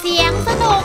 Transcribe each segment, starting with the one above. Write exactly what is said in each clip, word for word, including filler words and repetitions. เสียงสนุก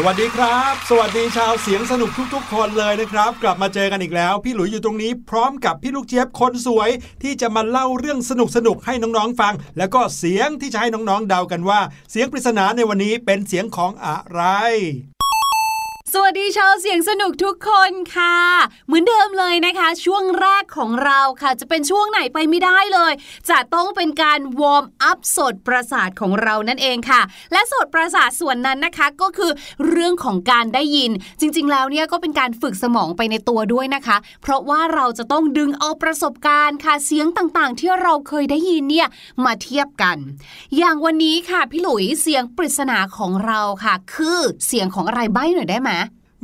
ส วัสดีครับสวัสดีชาวเสียงสนุกทุกๆคนเลยนะครับกลับมาเจอกันอีกแล้วพี่หลุยอยู่ตรงนี้พร้อมกับพี่ลูกเจี๊ยบคนสวยที่จะมาเล่าเรื่องสนุกๆให้น้องๆฟังแล้วก็เสียงที่จะให้น้องๆเดากันว่าเสียงปริศนาในวันนี้เป็นเสียงของอะไรสวัสดีชาวเสียงสนุกทุกคนค่ะเหมือนเดิมเลยนะคะช่วงแรกของเราค่ะจะเป็นช่วงไหนไปไม่ได้เลยจะต้องเป็นการวอร์มอัพโสตประสาทของเรานั่นเองค่ะและโสตประสาทส่วนนั้นนะคะก็คือเรื่องของการได้ยินจริงๆแล้วเนี่ยก็เป็นการฝึกสมองไปในตัวด้วยนะคะเพราะว่าเราจะต้องดึงเอาประสบการณ์ค่ะเสียงต่างๆที่เราเคยได้ยินเนี่ยมาเทียบกันอย่างวันนี้ค่ะพี่หลุยเสียงปริศนาของเราค่ะคือเสียงของอะไรใบ้หน่อยได้ไหม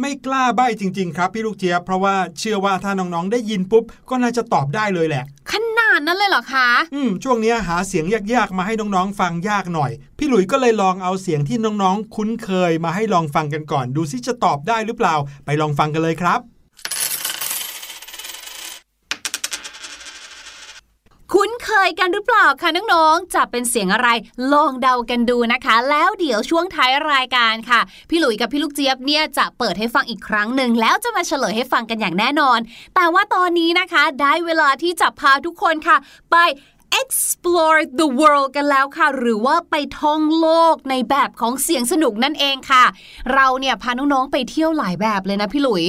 ไม่กล้าใบ้จริงๆครับพี่ลูกเจี๊ยบเพราะว่าเชื่อว่าถ้าน้องๆได้ยินปุ๊บก็น่าจะตอบได้เลยแหละขนาดนั้นเลยเหรอคะอืมช่วงนี้หาเสียงยากๆมาให้น้องๆฟังยากหน่อยพี่หลุยส์ก็เลยลองเอาเสียงที่น้องๆคุ้นเคยมาให้ลองฟังกันก่อนดูซิจะตอบได้หรือเปล่าไปลองฟังกันเลยครับคุ้นเคยกันหรือเปล่าคะน้องๆจะเป็นเสียงอะไรลองเดากันดูนะคะแล้วเดี๋ยวช่วงท้ายรายการค่ะพี่หลุยกับพี่ลูกเจี๊ยบเนี่ยจะเปิดให้ฟังอีกครั้งหนึ่งแล้วจะมาเฉลยให้ฟังกันอย่างแน่นอนแต่ว่าตอนนี้นะคะได้เวลาที่จะพาทุกคนค่ะไป explore the world กันแล้วค่ะหรือว่าไปท่องโลกในแบบของเสียงสนุกนั่นเองค่ะเราเนี่ยพาน้องๆไปเที่ยวหลายแบบเลยนะพี่หลุย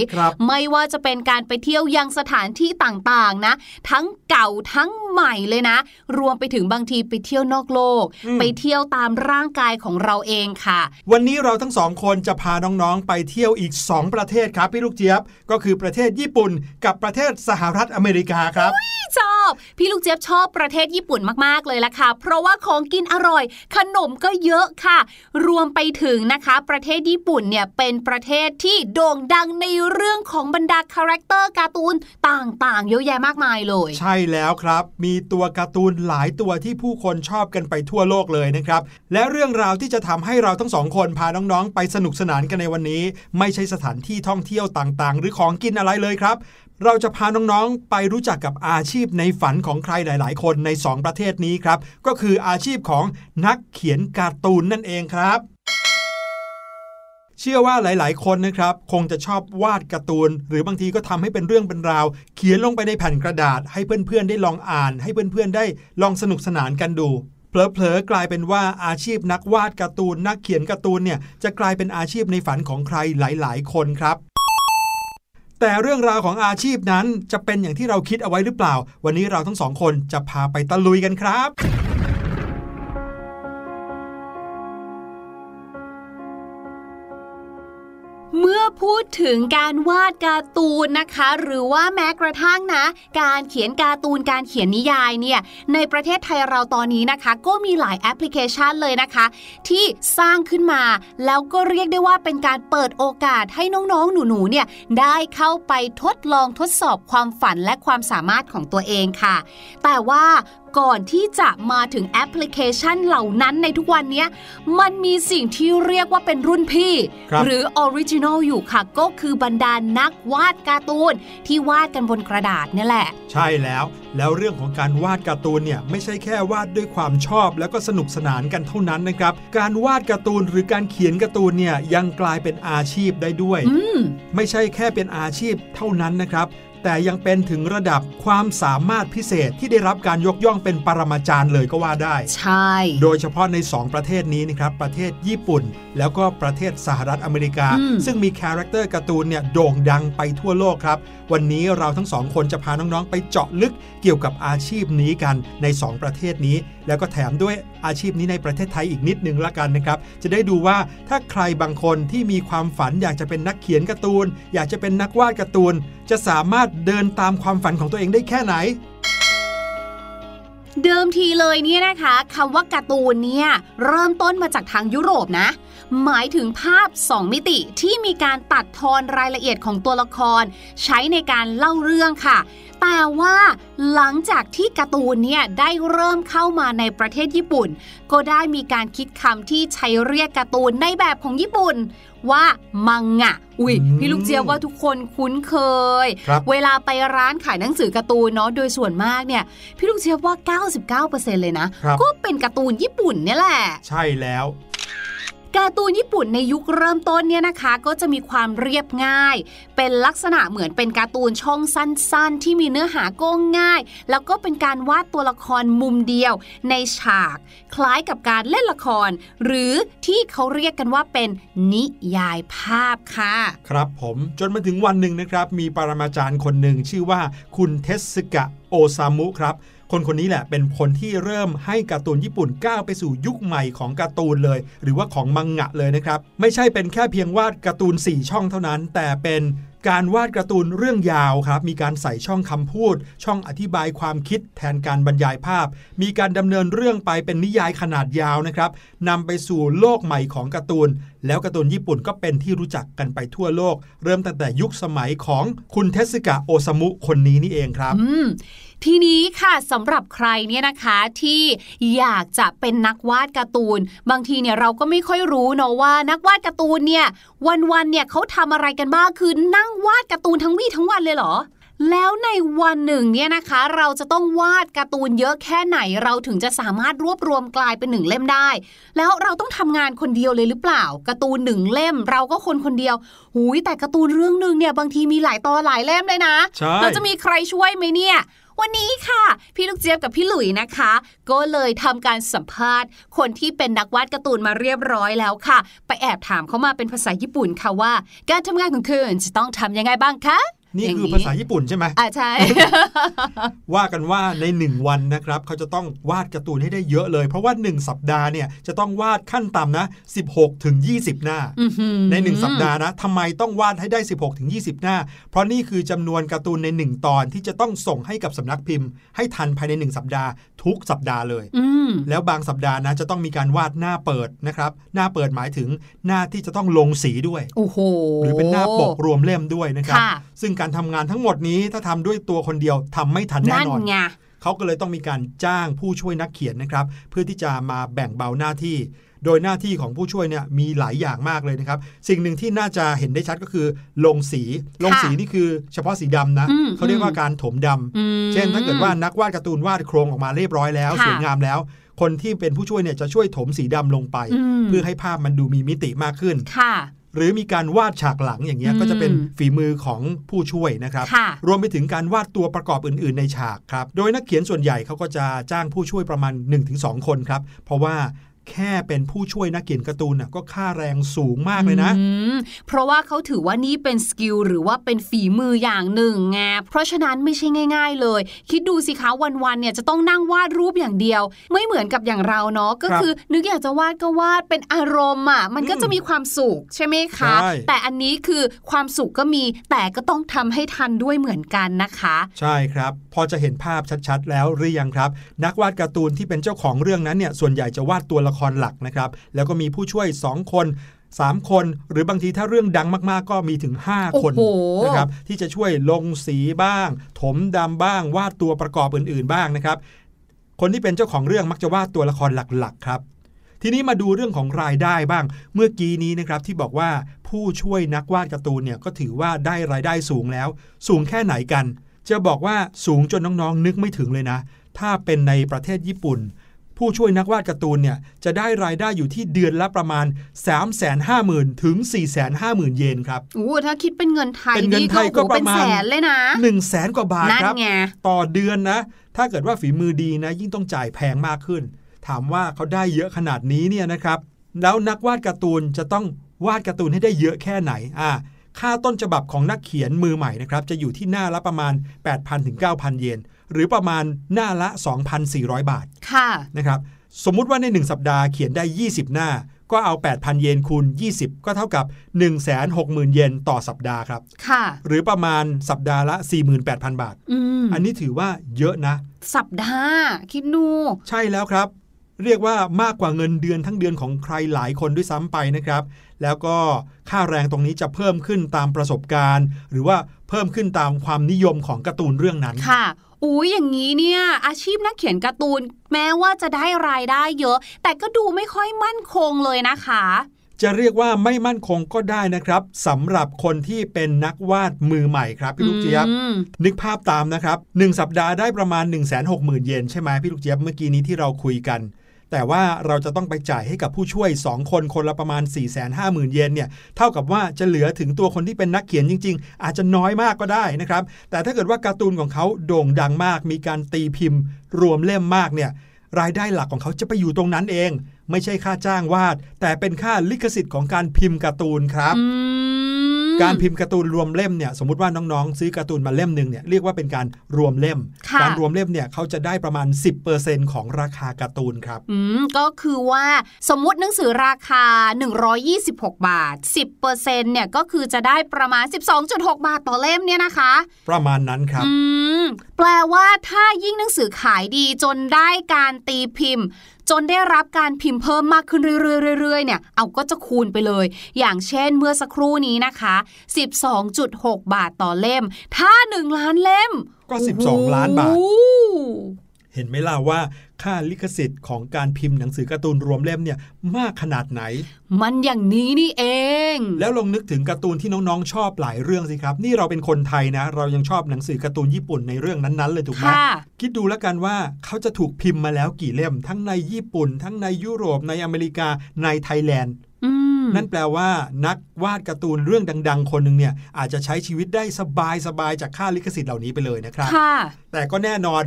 ไม่ว่าจะเป็นการไปเที่ยวยังสถานที่ต่างๆนะทั้งเก่าทั้งใหม่เลยนะรวมไปถึงบางทีไปเที่ยวนอกโลกไปเที่ยวตามร่างกายของเราเองค่ะวันนี้เราทั้งสองคนจะพาน้องๆไปเที่ยวอีกสองประเทศครับพี่ลูกเจี๊ยบก็คือประเทศญี่ปุ่นกับประเทศสหรัฐอเมริกาครับชอบพี่ลูกเจี๊ยบชอบประเทศญี่ปุ่นมากๆเลยล่ะค่ะเพราะว่าของกินอร่อยขนมก็เยอะค่ะรวมไปถึงนะคะประเทศญี่ปุ่นเนี่ยเป็นประเทศที่โด่งดังในเรื่องของบรรดาคาแรคเตอร์การ์ตูนต่างๆเยอะแยะมากมายเลยใช่แล้วครับมีตัวการ์ตูนหลายตัวที่ผู้คนชอบกันไปทั่วโลกเลยนะครับและเรื่องราวที่จะทำให้เราทั้งสองคนพาน้องๆไปสนุกสนานกันในวันนี้ไม่ใช่สถานที่ท่องเที่ยวต่างๆหรือของกินอะไรเลยครับเราจะพาน้องๆไปรู้จักกับอาชีพในฝันของใครหลายๆคนในสองประเทศนี้ครับก็คืออาชีพของนักเขียนการ์ตูนนั่นเองครับเชื่อว่าหลายๆคนนะครับคงจะชอบวาดการ์ตูนหรือบางทีก็ทำให้เป็นเรื่องเป็นราวเขียนลงไปในแผ่นกระดาษให้เพื่อนๆได้ลองอ่านให้เพื่อนๆได้ลองสนุกสนานกันดูเผลอๆกลายเป็นว่าอาชีพนักวาดการ์ตูนนักเขียนการ์ตูนเนี่ยจะกลายเป็นอาชีพในฝันของใครหลายๆคนครับแต่เรื่องราวของอาชีพนั้นจะเป็นอย่างที่เราคิดเอาไว้หรือเปล่าวันนี้เราทั้งสองคนจะพาไปตะลุยกันครับเมื่อพูดถึงการวาดการ์ตูนนะคะหรือว่าแม้กระทั่งนะการเขียนการ์ตูนการเขียนนิยายเนี่ยในประเทศไทยเราตอนนี้นะคะก็มีหลายแอปพลิเคชันเลยนะคะที่สร้างขึ้นมาแล้วก็เรียกได้ว่าเป็นการเปิดโอกาสให้น้องๆหนูๆเนี่ยได้เข้าไปทดลองทดสอบความฝันและความสามารถของตัวเองค่ะแต่ว่าก่อนที่จะมาถึงแอปพลิเคชันเหล่านั้นในทุกวันนี้มันมีสิ่งที่เรียกว่าเป็นรุ่นพี่หรือออริจินอลอยู่ค่ะก็คือบรรดา น, นักวาดการ์ตูนที่วาดกันบนกระดาษนี่แหละใช่แล้วแล้วเรื่องของการวาดการ์ตูนเนี่ยไม่ใช่แค่วาดด้วยความชอบแล้วก็สนุกสนานกันเท่านั้นนะครับการวาดการ์ตูนหรือการเขียนการ์ตูนเนี่ยยังกลายเป็นอาชีพได้ด้วยไม่ใช่แค่เป็นอาชีพเท่านั้นนะครับแต่ยังเป็นถึงระดับความสามารถพิเศษที่ได้รับการยกย่องเป็นปรมาจารย์เลยก็ว่าได้ใช่โดยเฉพาะในสองประเทศนี้นะครับประเทศญี่ปุ่นแล้วก็ประเทศสหรัฐอเมริกาซึ่งมีคาแรคเตอร์การ์ตูนเนี่ยโด่งดังไปทั่วโลกครับวันนี้เราทั้งสองคนจะพาน้องๆไปเจาะลึกเกี่ยวกับอาชีพนี้กันในสองประเทศนี้แล้วก็แถมด้วยอาชีพนี้ในประเทศไทยอีกนิดนึงละกันนะครับจะได้ดูว่าถ้าใครบางคนที่มีความฝันอยากจะเป็นนักเขียนการ์ตูนอยากจะเป็นนักวาดการ์ตูนจะสามารถเดินตามความฝันของตัวเองได้แค่ไหนเดิมทีเลยเนี่ยนะคะคำว่าการ์ตูนเนี่ยเริ่มต้นมาจากทางยุโรปนะหมายถึงภาพสองมิติที่มีการตัดทอนรายละเอียดของตัวละครใช้ในการเล่าเรื่องค่ะแต่ว่าหลังจากที่การ์ตูนเนี่ยได้เริ่มเข้ามาในประเทศญี่ปุ่นก็ได้มีการคิดคำที่ใช้เรียกการ์ตูนในแบบของญี่ปุ่นว่ามังงะอุ๊ยพี่ลูกเจี๊ยบว่าทุกคนคุ้นเคยเวลาไปร้านขายหนังสือการ์ตูนเนาะโดยส่วนมากเนี่ยพี่ลูกเจี๊ยบว่า เก้าสิบเก้าเปอร์เซ็นต์ เลยนะก็เป็นการ์ตูนญี่ปุ่นเนี่ยแหละใช่แล้ว การ์ตูนญี่ปุ่นในยุคเริ่มต้นเนี่ยนะคะก็จะมีความเรียบง่ายเป็นลักษณะเหมือนเป็นการ์ตูนช่องสั้นๆที่มีเนื้อหาก็ง่ายแล้วก็เป็นการวาดตัวละครมุมเดียวในฉากคล้ายกับการเล่นละครหรือที่เขาเรียกกันว่าเป็นนิยายภาพค่ะครับผมจนมาถึงวันหนึ่งนะครับมีปรมาจารย์คนหนึ่งชื่อว่าคุณเทสึกะโอซามุครับคนคนนี้แหละเป็นคนที่เริ่มให้การ์ตูนญี่ปุ่นก้าวไปสู่ยุคใหม่ของการ์ตูนเลยหรือว่าของมังงะเลยนะครับไม่ใช่เป็นแค่เพียงวาดการ์ตูนสี่ช่องเท่านั้นแต่เป็นการวาดการ์ตูนเรื่องยาวครับมีการใส่ช่องคำพูดช่องอธิบายความคิดแทนการบรรยายภาพมีการดำเนินเรื่องไปเป็นนิยายขนาดยาวนะครับนำไปสู่โลกใหม่ของการ์ตูนแล้วการ์ตูนญี่ปุ่นก็เป็นที่รู้จักกันไปทั่วโลกเริ่มตั้งแต่ยุคสมัยของคุณเทสึกะโอซามุคนนี้นี่เองครับทีนี้ค่ะสำหรับใครเนี่ยนะคะที่อยากจะเป็นนักวาดการ์ตูนบางทีเนี่ยเราก็ไม่ค่อยรู้เนาะว่านักวาดการ์ตูนเนี่ยวันๆเนี่ยเขาทำอะไรกันบ้างคือนั่งวาดการ์ตูนทั้งวี่ทั้งวันเลยเหรอแล้วในวันหนึ่งเนี่ยนะคะเราจะต้องวาดการ์ตูนเยอะแค่ไหนเราถึงจะสามารถรวบรวมกลายเป็นหนึ่งเล่มได้แล้วเราต้องทำงานคนเดียวเลยหรือเปล่าการ์ตูนหนึ่งเล่มเราก็คนคนเดียวหูยแต่การ์ตูนเรื่องนึงเนี่ยบางทีมีหลายตอนหลายเล่มเลยนะเราจะมีใครช่วยไหมเนี่ยวันนี้ค่ะพี่ลูกเจี๊ยบกับพี่หลุยนะคะก็เลยทำการสัมภาษณ์คนที่เป็นนักวาดการ์ตูนมาเรียบร้อยแล้วค่ะไปแอบถามเขามาเป็นภาษาญี่ปุ่นค่ะว่าการทำงานของคุณจะต้องทำยังไงบ้างคะนี่คือภาษาญี่ปุ่นใช่ไหมอ่าใช่ ว่ากันว่าในหนึ่งวันนะครับเขาจะต้องวาดการ์ตูนให้ได้เยอะเลยเพราะว่าหนึ่งสัปดาห์เนี่ยจะต้องวาดขั้นต่ำนะ สิบหกถึงยี่สิบ หน้า ในหนึ่งสัปดาห์นะทำไมต้องวาดให้ได้ สิบหกถึงยี่สิบ หน้าเพราะนี่คือจำนวนการ์ตูนในหนึ่งตอนที่จะต้องส่งให้กับสำนักพิมพ์ให้ทันภายในหนึ่งสัปดาห์ทุกสัปดาห์เลยแล้วบางสัปดาห์นะจะต้องมีการวาดหน้าเปิดนะครับหน้าเปิดหมายถึงหน้าที่จะต้องลงสีด้วยโอ้โหหรือเป็นหน้าปกรวมเล่มด้วยนะครับซึ่งการทำงานทั้งหมดนี้ถ้าทำด้วยตัวคนเดียวทำไม่ทันแน่นอนเขาก็เลยต้องมีการจ้างผู้ช่วยนักเขียนนะครับเพื่อที่จะมาแบ่งเบาหน้าที่โดยหน้าที่ของผู้ช่วยเนี่ยมีหลายอย่างมากเลยนะครับสิ่งหนึ่งที่น่าจะเห็นได้ชัดก็คือลงสีลงสีนี่คือเฉพาะสีดำนะเขาเรียกว่าการถมดำเช่นถ้าเกิดว่านักวาดการ์ตูนวาดโครงออกมาเรียบร้อยแล้วสวยงามแล้วคนที่เป็นผู้ช่วยเนี่ยจะช่วยถมสีดำลงไปเพื่อให้ภาพมันดูมีมิติมากขึ้นหรือมีการวาดฉากหลังอย่างเงี้ยก็จะเป็นฝีมือของผู้ช่วยนะครับรวมไปถึงการวาดตัวประกอบอื่นๆในฉากครับโดยนักเขียนส่วนใหญ่เขาก็จะจ้างผู้ช่วยประมาณ หนึ่งถึงสอง คนครับเพราะว่าแค่เป็นผู้ช่วยนักเขียนการ์ตูนน่ะก็ค่าแรงสูงมากเลยนะเพราะว่าเขาถือว่านี่เป็นสกิลหรือว่าเป็นฝีมืออย่างหนึ่งไงเพราะฉะนั้นไม่ใช่ง่ายๆเลยคิดดูสิคะวันๆเนี่ยจะต้องนั่งวาดรูปอย่างเดียวไม่เหมือนกับอย่างเราเนาะก็คือนึกอยากจะวาดก็วาดเป็นอารมณ์อ่ะมันก็จะมีความสุขใช่ไหมคะแต่อันนี้คือความสุขก็มีแต่ก็ต้องทำให้ทันด้วยเหมือนกันนะคะใช่ครับพอจะเห็นภาพชัดๆแล้วหรือยังครับนักวาดการ์ตูนที่เป็นเจ้าของเรื่องนั้นเนี่ยส่วนใหญ่จะวาดตัวละครหลักนะครับแล้วก็มีผู้ช่วยสองคนสามคนหรือบางทีถ้าเรื่องดังมากๆก็มีถึงห้าคนนะครับที่จะช่วยลงสีบ้างถมดำบ้างวาดตัวประกอบอื่นๆบ้างนะครับคนที่เป็นเจ้าของเรื่องมักจะวาดตัวละครหลักๆครับทีนี้มาดูเรื่องของรายได้บ้างเมื่อกี้นี้นะครับที่บอกว่าผู้ช่วยนักวาดการ์ตูนเนี่ยก็ถือว่าได้รายได้สูงแล้วสูงแค่ไหนกันจะบอกว่าสูงจนน้องๆนึกไม่ถึงเลยนะถ้าเป็นในประเทศญี่ปุ่นผู้ช่วยนักวาดการ์ตูนเนี่ยจะได้รายได้อยู่ที่เดือนละประมาณ สามแสนห้าหมื่น ถึง สี่แสนห้าหมื่น เยนครับโอ้ถ้าคิดเป็นเงินไทยเป็นเงินไทยก็ประมาณ หนึ่งแสน กว่าบาทครับต่อเดือนนะถ้าเกิดว่าฝีมือดีนะยิ่งต้องจ่ายแพงมากขึ้นถามว่าเขาได้เยอะขนาดนี้เนี่ยนะครับแล้วนักวาดการ์ตูนจะต้องวาดการ์ตูนให้ได้เยอะแค่ไหนอ่ะค่าต้นฉบับของนักเขียนมือใหม่นะครับจะอยู่ที่หน้าละประมาณ แปดพัน ถึง เก้าพัน เยนหรือประมาณหน้าละ สองพันสี่ร้อย บาทค่ะนะครับสมมุติว่าในหนึ่งสัปดาห์เขียนได้ยี่สิบหน้าก็เอา แปดพัน เยนคูณยี่สิบก็เท่ากับ หนึ่งแสนหกหมื่น เยนต่อสัปดาห์ครับค่ะหรือประมาณสัปดาห์ละ สี่หมื่นแปดพัน บาท อ, อันนี้ถือว่าเยอะนะสัปดาห์คิดดูใช่แล้วครับเรียกว่ามากกว่าเงินเดือนทั้งเดือนของใครหลายคนด้วยซ้ำไปนะครับแล้วก็ค่าแรงตรงนี้จะเพิ่มขึ้นตามประสบการณ์หรือว่าเพิ่มขึ้นตามความนิยมของการ์ตูนเรื่องนั้นค่ะอุ้ยอย่างนี้เนี่ยอาชีพนักเขียนการ์ตูนแม้ว่าจะได้รายได้เยอะแต่ก็ดูไม่ค่อยมั่นคงเลยนะคะจะเรียกว่าไม่มั่นคงก็ได้นะครับสำหรับคนที่เป็นนักวาดมือใหม่ครับพี่ลูกเจี๊ยบนึกภาพตามนะครับหนึ่งสัปดาห์ได้ประมาณ หนึ่งแสนหกหมื่น เยนใช่ไหมพี่ลูกเจี๊ยบเมื่อกี้นี้ที่เราคุยกัน แต่ว่าเราจะต้องไปจ่ายให้กับผู้ช่วยสองคนคนละประมาณ สี่แสนห้าหมื่น เยนเนี่ยเท่ากับว่าจะเหลือถึงตัวคนที่เป็นนักเขียนจริงๆอาจจะน้อยมากก็ได้นะครับแต่ถ้าเกิดว่าการ์ตูนของเขาโด่งดังมากมีการตีพิมพ์รวมเล่มมากเนี่ยรายได้หลักของเขาจะไปอยู่ตรงนั้นเองไม่ใช่ค่าจ้างวาดแต่เป็นค่าลิขสิทธิ์ของการพิมพ์การ์ตูนครับการพิมพ์การ์ตูนรวมเล่มเนี่ยสมมุติว่าน้องๆซื้อการ์ตูนมาเล่มนึงเนี่ยเรียกว่าเป็นการรวมเล่มการรวมเล่มเนี่ยเขาจะได้ประมาณ สิบเปอร์เซ็นต์ ของราคาการ์ตูนครับอืมก็คือว่าสมมุติหนังสือราคาหนึ่งร้อยยี่สิบหกบาท สิบเปอร์เซ็นต์ เนี่ยก็คือจะได้ประมาณ สิบสองจุดหกบาทต่อเล่มเนี่ยนะคะประมาณนั้นครับอืมแปลว่าถ้ายิ่งหนังสือขายดีจนได้การตีพิมพ์จนได้รับการพิมพ์เพิ่มมากขึ้นเรื่อยๆๆเนี่ยเอาก็จะคูณไปเลยอย่างเช่นเมื่อสักครู่นี้นะคะ สิบสองจุดหกบาทต่อเล่มถ้าหนึ่งล้านเล่มก็สิบสองล้านบาทเห็นไหมล่ะว่าค่าลิขสิทธิ์ของการพิมพ์หนังสือการ์ตูนรวมเล่มเนี่ยมากขนาดไหนมันอย่างนี้นี่เองแล้วลองนึกถึงการ์ตูนที่น้องๆชอบหลายเรื่องสิครับนี่เราเป็นคนไทยนะเรายังชอบหนังสือการ์ตูนญี่ปุ่นในเรื่องนั้นๆเลยถูกไหมคิดดูแล้วกันว่าเขาจะถูกพิมพ์มาแล้วกี่เล่มทั้งในญี่ปุ่นทั้งในยุโรปในอเมริกาในไทยแลนด์นั่นแปลว่านักวาดการ์ตูนเรื่องดังๆคนนึงเนี่ยอาจจะใช้ชีวิตได้สบายๆจากค่าลิขสิทธิ์เหล่านี้ไปเลยนะครับแต่ก็แน่นอน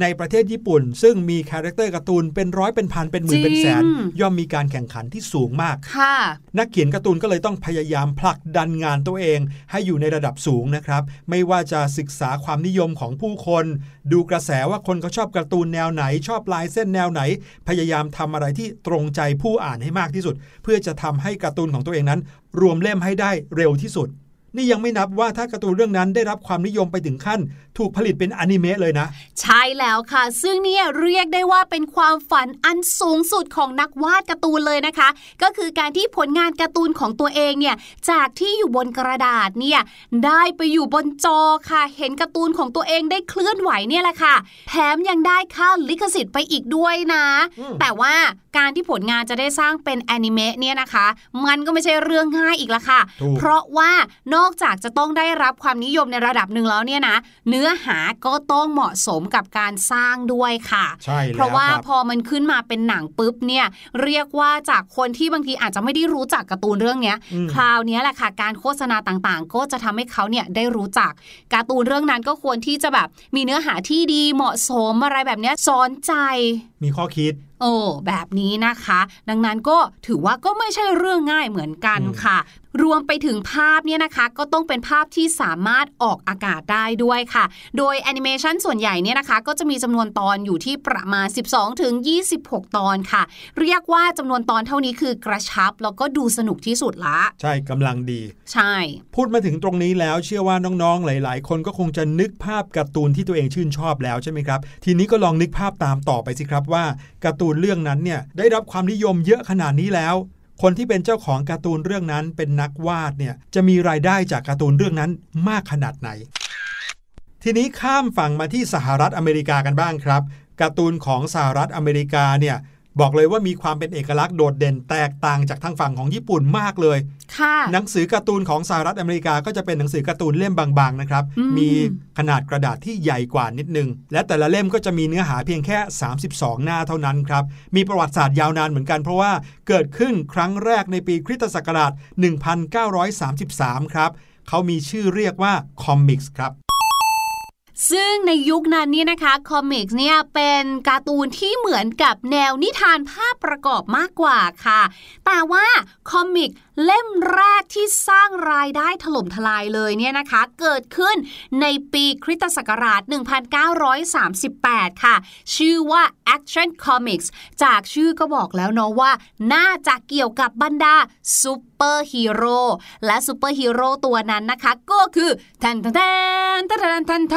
ในประเทศญี่ปุ่นซึ่งมีคาแรคเตอร์การ์ตูนเป็นร้อยเป็นพันเป็นหมื่นเป็นแสนย่อมมีการแข่งขันที่สูงมากนักเขียนการ์ตูนก็เลยต้องพยายามผลักดันงานตัวเองให้อยู่ในระดับสูงนะครับไม่ว่าจะศึกษาความนิยมของผู้คนดูกระแสว่าคนเขาชอบการ์ตูนแนวไหนชอบลายเส้นแนวไหนพยายามทำอะไรที่ตรงใจผู้อ่านให้มากที่สุดเพื่อจะทำให้การ์ตูนของตัวเองนั้นรวมเล่มให้ได้เร็วที่สุดนี่ยังไม่นับว่าถ้าการ์ตูนเรื่องนั้นได้รับความนิยมไปถึงขั้นถูกผลิตเป็นอนิเมะเลยนะใช่แล้วค่ะซึ่งเนี่ยเรียกได้ว่าเป็นความฝันอันสูงสุดของนักวาดการ์ตูนเลยนะคะก็คือการที่ผลงานการ์ตูนของตัวเองเนี่ยจากที่อยู่บนกระดาษเนี่ยได้ไปอยู่บนจอค่ะเห็นการ์ตูนของตัวเองได้เคลื่อนไหวเนี่ยแหละค่ะแถมยังได้ค่าลิขสิทธิ์ไปอีกด้วยนะแต่ว่าการที่ผลงานจะได้สร้างเป็นอนิเมะเนี่ยนะคะมันก็ไม่ใช่เรื่องง่ายอีกละค่ะเพราะว่านอกจากจะต้องได้รับความนิยมในระดับหนึ่งแล้วเนี่ยนะเนื้อหาก็ต้องเหมาะสมกับการสร้างด้วยค่ะใช่เพราะว่าพอมันขึ้นมาเป็นหนังปุ๊บเนี่ยเรียกว่าจากคนที่บางทีอาจจะไม่ได้รู้จักการ์ตูนเรื่องนี้คราวนี้แหละค่ะการโฆษณาต่างๆก็จะทำให้เขาเนี่ยได้รู้จักการ์ตูนเรื่องนั้นก็ควรที่จะแบบมีเนื้อหาที่ดีเหมาะสมอะไรแบบนี้สอนใจมีข้อคิดโอ้แบบนี้นะคะดังนั้นก็ถือว่าก็ไม่ใช่เรื่องง่ายเหมือนกันค่ะรวมไปถึงภาพเนี่ยนะคะก็ต้องเป็นภาพที่สามารถออกอากาศได้ด้วยค่ะโดยแอนิเมชันส่วนใหญ่เนี่ยนะคะก็จะมีจำนวนตอนอยู่ที่ประมาณ สิบสองถึงยี่สิบหก ตอนค่ะเรียกว่าจำนวนตอนเท่านี้คือกระชับแล้วก็ดูสนุกที่สุดละใช่กำลังดีใช่พูดมาถึงตรงนี้แล้วเชื่อว่าน้องๆหลายๆคนก็คงจะนึกภาพการ์ตูนที่ตัวเองชื่นชอบแล้วใช่ไหมครับทีนี้ก็ลองนึกภาพตามต่อไปสิครับว่าการ์ตูนเรื่องนั้นเนี่ยได้รับความนิยมเยอะขนาดนี้แล้วคนที่เป็นเจ้าของการ์ตูนเรื่องนั้นเป็นนักวาดเนี่ยจะมีรายได้จากการ์ตูนเรื่องนั้นมากขนาดไหนทีนี้ข้ามฝั่งมาที่สหรัฐอเมริกากันบ้างครับการ์ตูนของสหรัฐอเมริกาเนี่ยบอกเลยว่ามีความเป็นเอกลักษณ์โดดเด่นแตกต่างจากทางฝั่งของญี่ปุ่นมากเลยหนังสือการ์ตูนของสหรัฐอเมริกาก็จะเป็นหนังสือการ์ตูนเล่มบางๆนะครับมีขนาดกระดาษที่ใหญ่กว่านิดนึงและแต่ละเล่มก็จะมีเนื้อหาเพียงแค่สามสิบสองหน้าเท่านั้นครับมีประวัติศาสตร์ยาวนานเหมือนกันเพราะว่าเกิดขึ้นครั้งแรกในปีคริสตศักราชหนึ่งพันเก้าร้อยสามสิบสามครับเขามีชื่อเรียกว่าคอมิกส์ครับซึ่งในยุคนั้นเนี่ยนะคะคอมิกส์เนี่ยเป็นการ์ตูนที่เหมือนกับแนวนิทานภาพประกอบมากกว่าค่ะแต่ว่าคอมิกเล่มแรกที่สร้างรายได้ถล่มทลายเลยเนี่ยนะคะเกิดขึ้นในปีคริสตศักราชหนึ่งพันเก้าร้อยสามสิบแปดค่ะชื่อว่า Action Comics จากชื่อก็บอกแล้วเนาะว่าน่าจะเกี่ยวกับบรรดาซุปเปอร์ฮีโร่และซุปเปอร์ฮีโร่ตัวนั้นนะคะก็คือแทนแทนแทนแทนแท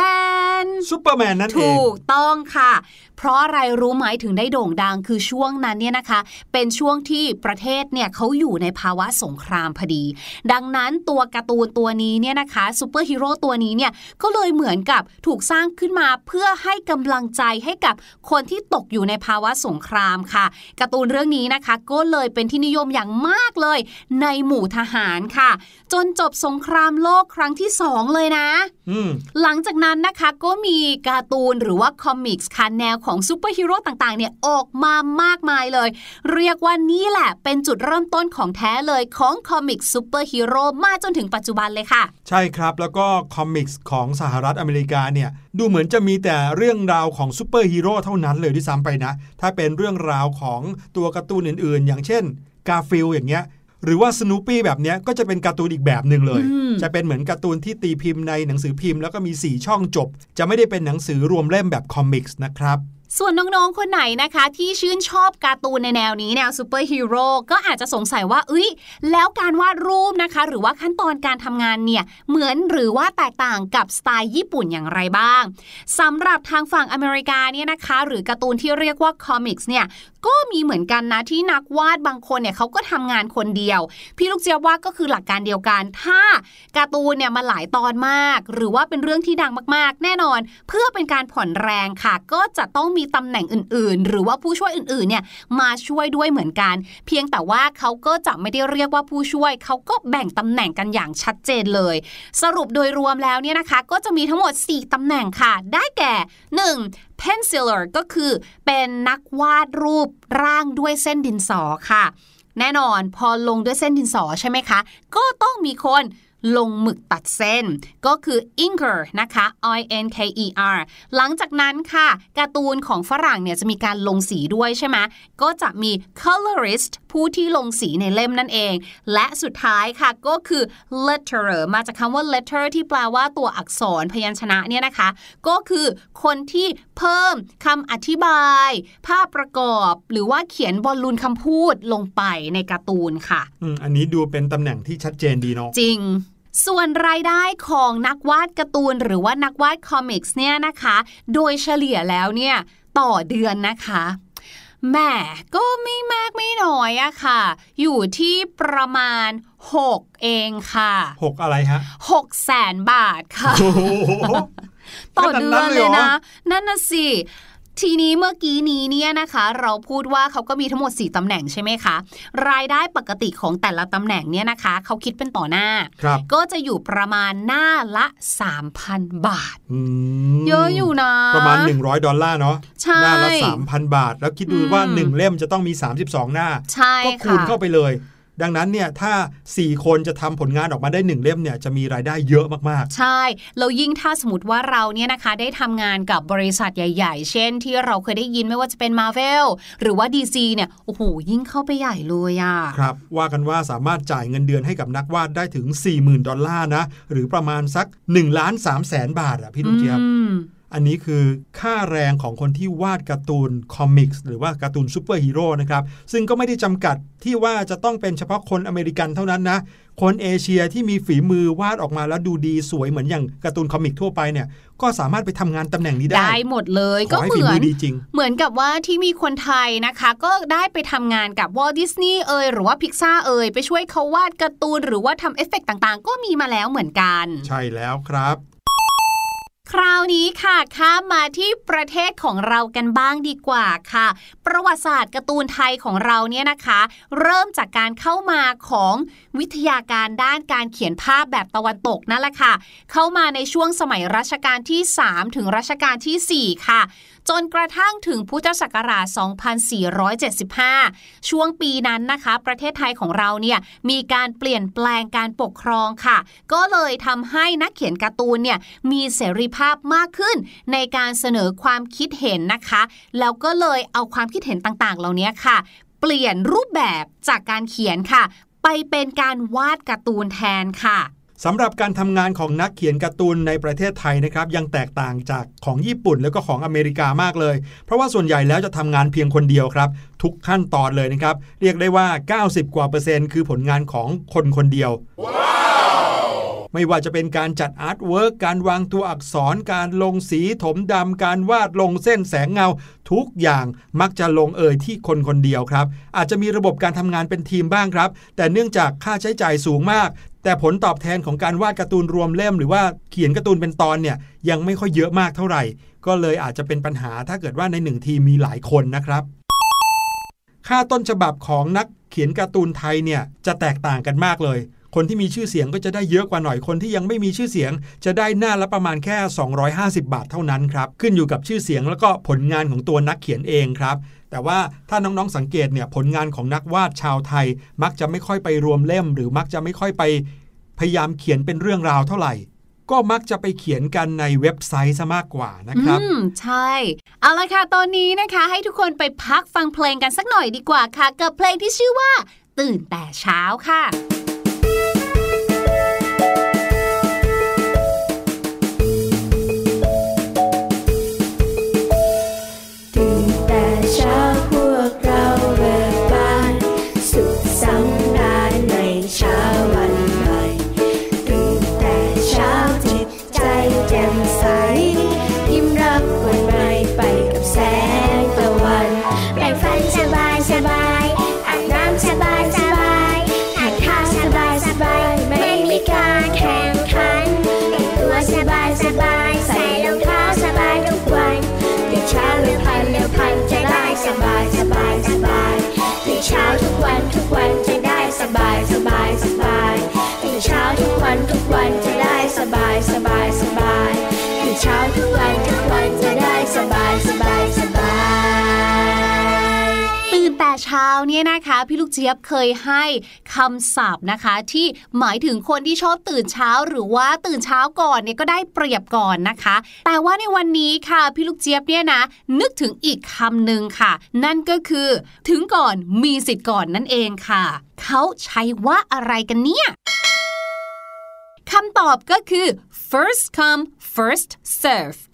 นซุปเปอร์แมนนั่นเองถูกต้องค่ะเพราะอะไรรู้ไหมถึงได้โด่งดังคือช่วงนั้นเนี่ยนะคะเป็นช่วงที่ประเทศเนี่ยเขาอยู่ในภาวะสงครามพอดีดังนั้นตัวการ์ตูนตัวนี้เนี่ยนะคะซูเปอร์ฮีโร่ตัวนี้เนี่ยก็เลยเหมือนกับถูกสร้างขึ้นมาเพื่อให้กำลังใจให้กับคนที่ตกอยู่ในภาวะสงครามค่ะการ์ตูนเรื่องนี้นะคะก็เลยเป็นที่นิยมอย่างมากเลยในหมู่ทหารค่ะจนจบสงครามโลกครั้งที่สองเลยนะหลังจากนั้นนะคะก็มีการ์ตูนหรือว่าคอมิกส์ค่ะแนว ของซูเปอร์ฮีโร่ต่างๆเนี่ยออกมามากมายเลยเรียกว่านี่แหละเป็นจุดเริ่มต้นของแท้เลยของคอมิกซูเปอร์ฮีโร่มาจนถึงปัจจุบันเลยค่ะใช่ครับแล้วก็คอมิกส์ของสหรัฐอเมริกาเนี่ยดูเหมือนจะมีแต่เรื่องราวของซูเปอร์ฮีโร่เท่านั้นเลยที่ซ้ำไปนะถ้าเป็นเรื่องราวของตัวการ์ตูนอื่นๆอย่างเช่นกาฟิลอย่างเงี้ยหรือว่าสนูปี้แบบนี้ก็จะเป็นการ์ตูนอีกแบบหนึ่งเลยจะเป็นเหมือนการ์ตูนที่ตีพิมพ์ในหนังสือพิมพ์แล้วก็มีสี่ช่องจบจะไม่ได้เป็นหนังสือรวมเล่มแบบคอมิกส์นะครับส่วนน้องๆคนไหนนะคะที่ชื่นชอบการ์ตูนในแนวนี้แนวซูเปอร์ฮีโร่ก็อาจจะสงสัยว่าเอ้ยแล้วการวาดรูปนะคะหรือว่าขั้นตอนการทำงานเนี่ยเหมือนหรือว่าแตกต่างกับสไตล์ญี่ปุ่นอย่างไรบ้างสำหรับทางฝั่งอเมริกาเนี่ยนะคะหรือการ์ตูนที่เรียกว่าคอมิกส์เนี่ยก็มีเหมือนกันนะที่นักวาดบางคนเนี่ยเขาก็ทำงานคนเดียวพี่ลูกเจี๊ยบว่าก็คือหลักการเดียวกันถ้าการ์ตูนเนี่ยมาหลายตอนมากหรือว่าเป็นเรื่องที่ดังมากๆแน่นอนเพื่อเป็นการผ่อนแรงค่ะก็จะต้องมีตำแหน่งอื่นๆหรือว่าผู้ช่วยอื่นๆเนี่ยมาช่วยด้วยเหมือนกันเพียงแต่ว่าเขาก็จะไม่ได้เรียกว่าผู้ช่วยเขาก็แบ่งตำแหน่งกันอย่างชัดเจนเลยสรุปโดยรวมแล้วเนี่ยนะคะก็จะมีทั้งหมดสี่ตำแหน่งค่ะได้แก่หนึ่งPenciler ก็คือเป็นนักวาดรูปร่างด้วยเส้นดินสอค่ะแน่นอนพอลงด้วยเส้นดินสอใช่ไหมคะก็ต้องมีคนลงหมึกตัดเส้นก็คือ inker นะคะ i n k e r หลังจากนั้นค่ะการ์ตูนของฝรั่งเนี่ยจะมีการลงสีด้วยใช่ไหมก็จะมี colorist ผู้ที่ลงสีในเล่มนั่นเองและสุดท้ายค่ะก็คือ letterer มาจากคำว่า letter ที่แปลว่าตัวอักษรพยัญชนะเนี่ยนะคะก็คือคนที่เพิ่มคำอธิบายภาพประกอบหรือว่าเขียนบอลลูนคำพูดลงไปในการ์ตูนค่ะ อืม อันนี้ดูเป็นตำแหน่งที่ชัดเจนดีเนาะจริงส่วนรายได้ของนักวาดการ์ตูนหรือว่านักวาดคอมิกส์เนี่ยนะคะโดยเฉลี่ยแล้วเนี่ยต่อเดือนนะคะแหมก็ไม่มากไม่น้อยอะค่ะอยู่ที่ประมาณหกเองค่ะหกอะไรฮะหกแสนบาทค่ะ ต่อเดือนเลยนะนั่นน่ะสิทีนี้เมื่อกี้นี้เนี่ยนะคะเราพูดว่าเขาก็มีทั้งหมดสี่ตำแหน่งใช่ไหมคะรายได้ปกติของแต่ละตำแหน่งเนี่ยนะคะเขาคิดเป็นต่อหน้าก็จะอยู่ประมาณหน้าละ สามพัน บาทเยอะอยู่นะประมาณหนึ่งร้อยดอลลาร์เนาะหน้าละ สามพัน บาทแล้วคิดดูว่าหนึ่งเล่มจะต้องมีสามสิบสองหน้าก็คูณเข้าไปเลยดังนั้นเนี่ยถ้าสี่คนจะทำผลงานออกมาได้หนึ่งเล่มเนี่ยจะมีรายได้เยอะมากๆใช่แล้วยิ่งถ้าสมมติว่าเราเนี่ยนะคะได้ทำงานกับบริษัทใหญ่ๆเช่นที่เราเคยได้ยินไม่ว่าจะเป็น Marvel หรือว่า ดี ซี เนี่ยโอ้โหยิ่งเข้าไปใหญ่เลยอ่ะครับว่ากันว่าสามารถจ่ายเงินเดือนให้กับนักวาดได้ถึง สี่หมื่น ดอลลาร์นะหรือประมาณสัก หนึ่งล้านสามแสน บาทอ่ะพี่ลูกเจี๊ยบอันนี้คือค่าแรงของคนที่วาดการ์ตูนคอมิกส์หรือว่าการ์ตูนซูเปอร์ฮีโร่นะครับซึ่งก็ไม่ได้จำกัดที่ว่าจะต้องเป็นเฉพาะคนอเมริกันเท่านั้นนะคนเอเชียที่มีฝีมือวาดออกมาแล้วดูดีสวยเหมือนอย่างการ์ตูนคอมิกทั่วไปเนี่ยก็สามารถไปทำงานตำแหน่งนี้ได้ได้หมดเลยก็เหมือนเหมือนกับว่าที่มีคนไทยนะคะก็ได้ไปทำงานกับวอลต์ดิสนีย์เอ่ยหรือว่าพิกซ่าเอ่ยไปช่วยเขาวาดการ์ตูนหรือว่าทำเอฟเฟกต์ต่างๆก็มีมาแล้วเหมือนกันใช่แล้วครับคราวนี้ค่ะข้ามมาที่ประเทศของเรากันบ้างดีกว่าค่ะประวัติศาสตร์การ์ตูนไทยของเราเนี่ยนะคะเริ่มจากการเข้ามาของวิทยาการด้านการเขียนภาพแบบตะวันตกนั่นแหละค่ะเข้ามาในช่วงสมัยรัชกาลที่สามถึงรัชกาลที่สี่ค่ะจนกระทั่งถึงพุทธศักราช สองพันสี่ร้อยเจ็ดสิบห้า ช่วงปีนั้นนะคะประเทศไทยของเราเนี่ยมีการเปลี่ยนแปลงการปกครองค่ะก็เลยทำให้นักเขียนการ์ตูนเนี่ยมีเสรีภาพมากขึ้นในการเสนอความคิดเห็นนะคะแล้วก็เลยเอาความคิดเห็นต่างๆเหล่านี้ค่ะเปลี่ยนรูปแบบจากการเขียนค่ะไปเป็นการวาดการ์ตูนแทนค่ะสำหรับการทำงานของนักเขียนการ์ตูนในประเทศไทยนะครับยังแตกต่างจากของญี่ปุ่นแล้วก็ของอเมริกามากเลยเพราะว่าส่วนใหญ่แล้วจะทำงานเพียงคนเดียวครับทุกขั้นตอนเลยนะครับเรียกได้ว่าเก้าสิบกว่าเปอร์เซ็นต์คือผลงานของคนคนเดียว wow! ไม่ว่าจะเป็นการจัดอาร์ตเวิร์กการวางตัวอักษรการลงสีถมดำการวาดลงเส้นแสงเงาทุกอย่างมักจะลงเอยที่คนคนเดียวครับอาจจะมีระบบการทำงานเป็นทีมบ้างครับแต่เนื่องจากค่าใช้จ่ายสูงมากแต่ผลตอบแทนของการวาดการ์ตูนรวมเล่มหรือว่าเขียนการ์ตูนเป็นตอนเนี่ยยังไม่ค่อยเยอะมากเท่าไหร่ก็เลยอาจจะเป็นปัญหาถ้าเกิดว่าในหนึ่งทีมมีหลายคนนะครับค่าต้นฉบับของนักเขียนการ์ตูนไทยเนี่ยจะแตกต่างกันมากเลย คนที่มีชื่อเสียงก็จะได้เยอะกว่าหน่อยคนที่ยังไม่มีชื่อเสียงจะได้หน้าละประมาณแค่สองร้อยห้าสิบบาทเท่านั้นครับขึ้นอยู่กับชื่อเสียงแล้วก็ผลงานของตัวนักเขียนเองครับแต่ว่าถ้าน้องๆสังเกตเนี่ยผลงานของนักวาดชาวไทยมักจะไม่ค่อยไปรวมเล่มหรือมักจะไม่ค่อยไปพยายามเขียนเป็นเรื่องราวเท่าไหร่ก็มักจะไปเขียนกันในเว็บไซต์ซะมากกว่านะครับอืมใช่เอาละค่ะตอนนี้นะคะให้ทุกคนไปพักฟังเพลงกันสักหน่อยดีกว่าค่ะกับเพลงที่ชื่อว่าตื่นแต่เช้าค่ะเช้าเนี่ยนะคะพี่ลูกเจี๊ยบเคยให้คำศัพท์นะคะที่หมายถึงคนที่ชอบตื่นเช้าหรือว่าตื่นเช้าก่อนเนี่ยก็ได้เปรียบก่อนนะคะแต่ว่าในวันนี้ค่ะพี่ลูกเจี๊ยบเนี่ยนะนึกถึงอีกคำหนึ่งค่ะนั่นก็คือถึงก่อนมีสิทธิ์ก่อนนั่นเองค่ะเขาใช้ว่าอะไรกันเนี่ยคำตอบก็คือ first come first served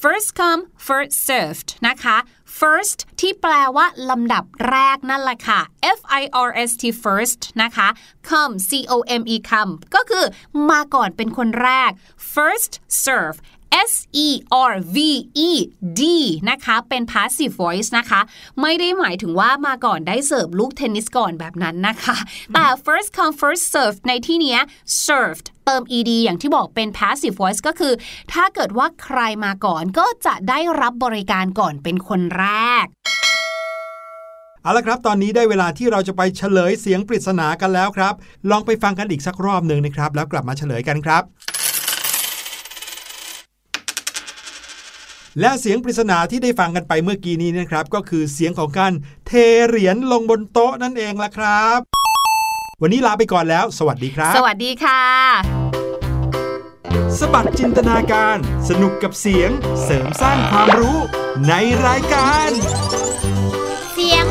first come first served นะคะ first ที่แปลว่าลำดับแรกนั่นแหละค่ะ f i r s t first นะคะ come c o m e come ก็คือมาก่อนเป็นคนแรก first serve s e r v e d นะคะเป็น passive voice นะคะไม่ได้หมายถึงว่ามาก่อนได้เสิร์ฟลูกเทนนิสก่อนแบบนั้นนะคะแต่ first come first serve ในที่นี้ servedเติม ed อย่างที่บอกเป็น passive voice ก็คือถ้าเกิดว่าใครมาก่อนก็จะได้รับบริการก่อนเป็นคนแรกเอาละครับตอนนี้ได้เวลาที่เราจะไปเฉลยเสียงปริศนากันแล้วครับลองไปฟังกันอีกสักรอบนึงนะครับแล้วกลับมาเฉลยกันครับและเสียงปริศนาที่ได้ฟังกันไปเมื่อกี้นี้นะครับก็คือเสียงของการเทเหรียญลงบนโต๊ะนั่นเองล่ะครับวันนี้ลาไปก่อนแล้วสวัสดีครับสวัสดีค่ะสบัดจินตนาการสนุกกับเสียงเสริมสร้างความรู้ในรายการเสียง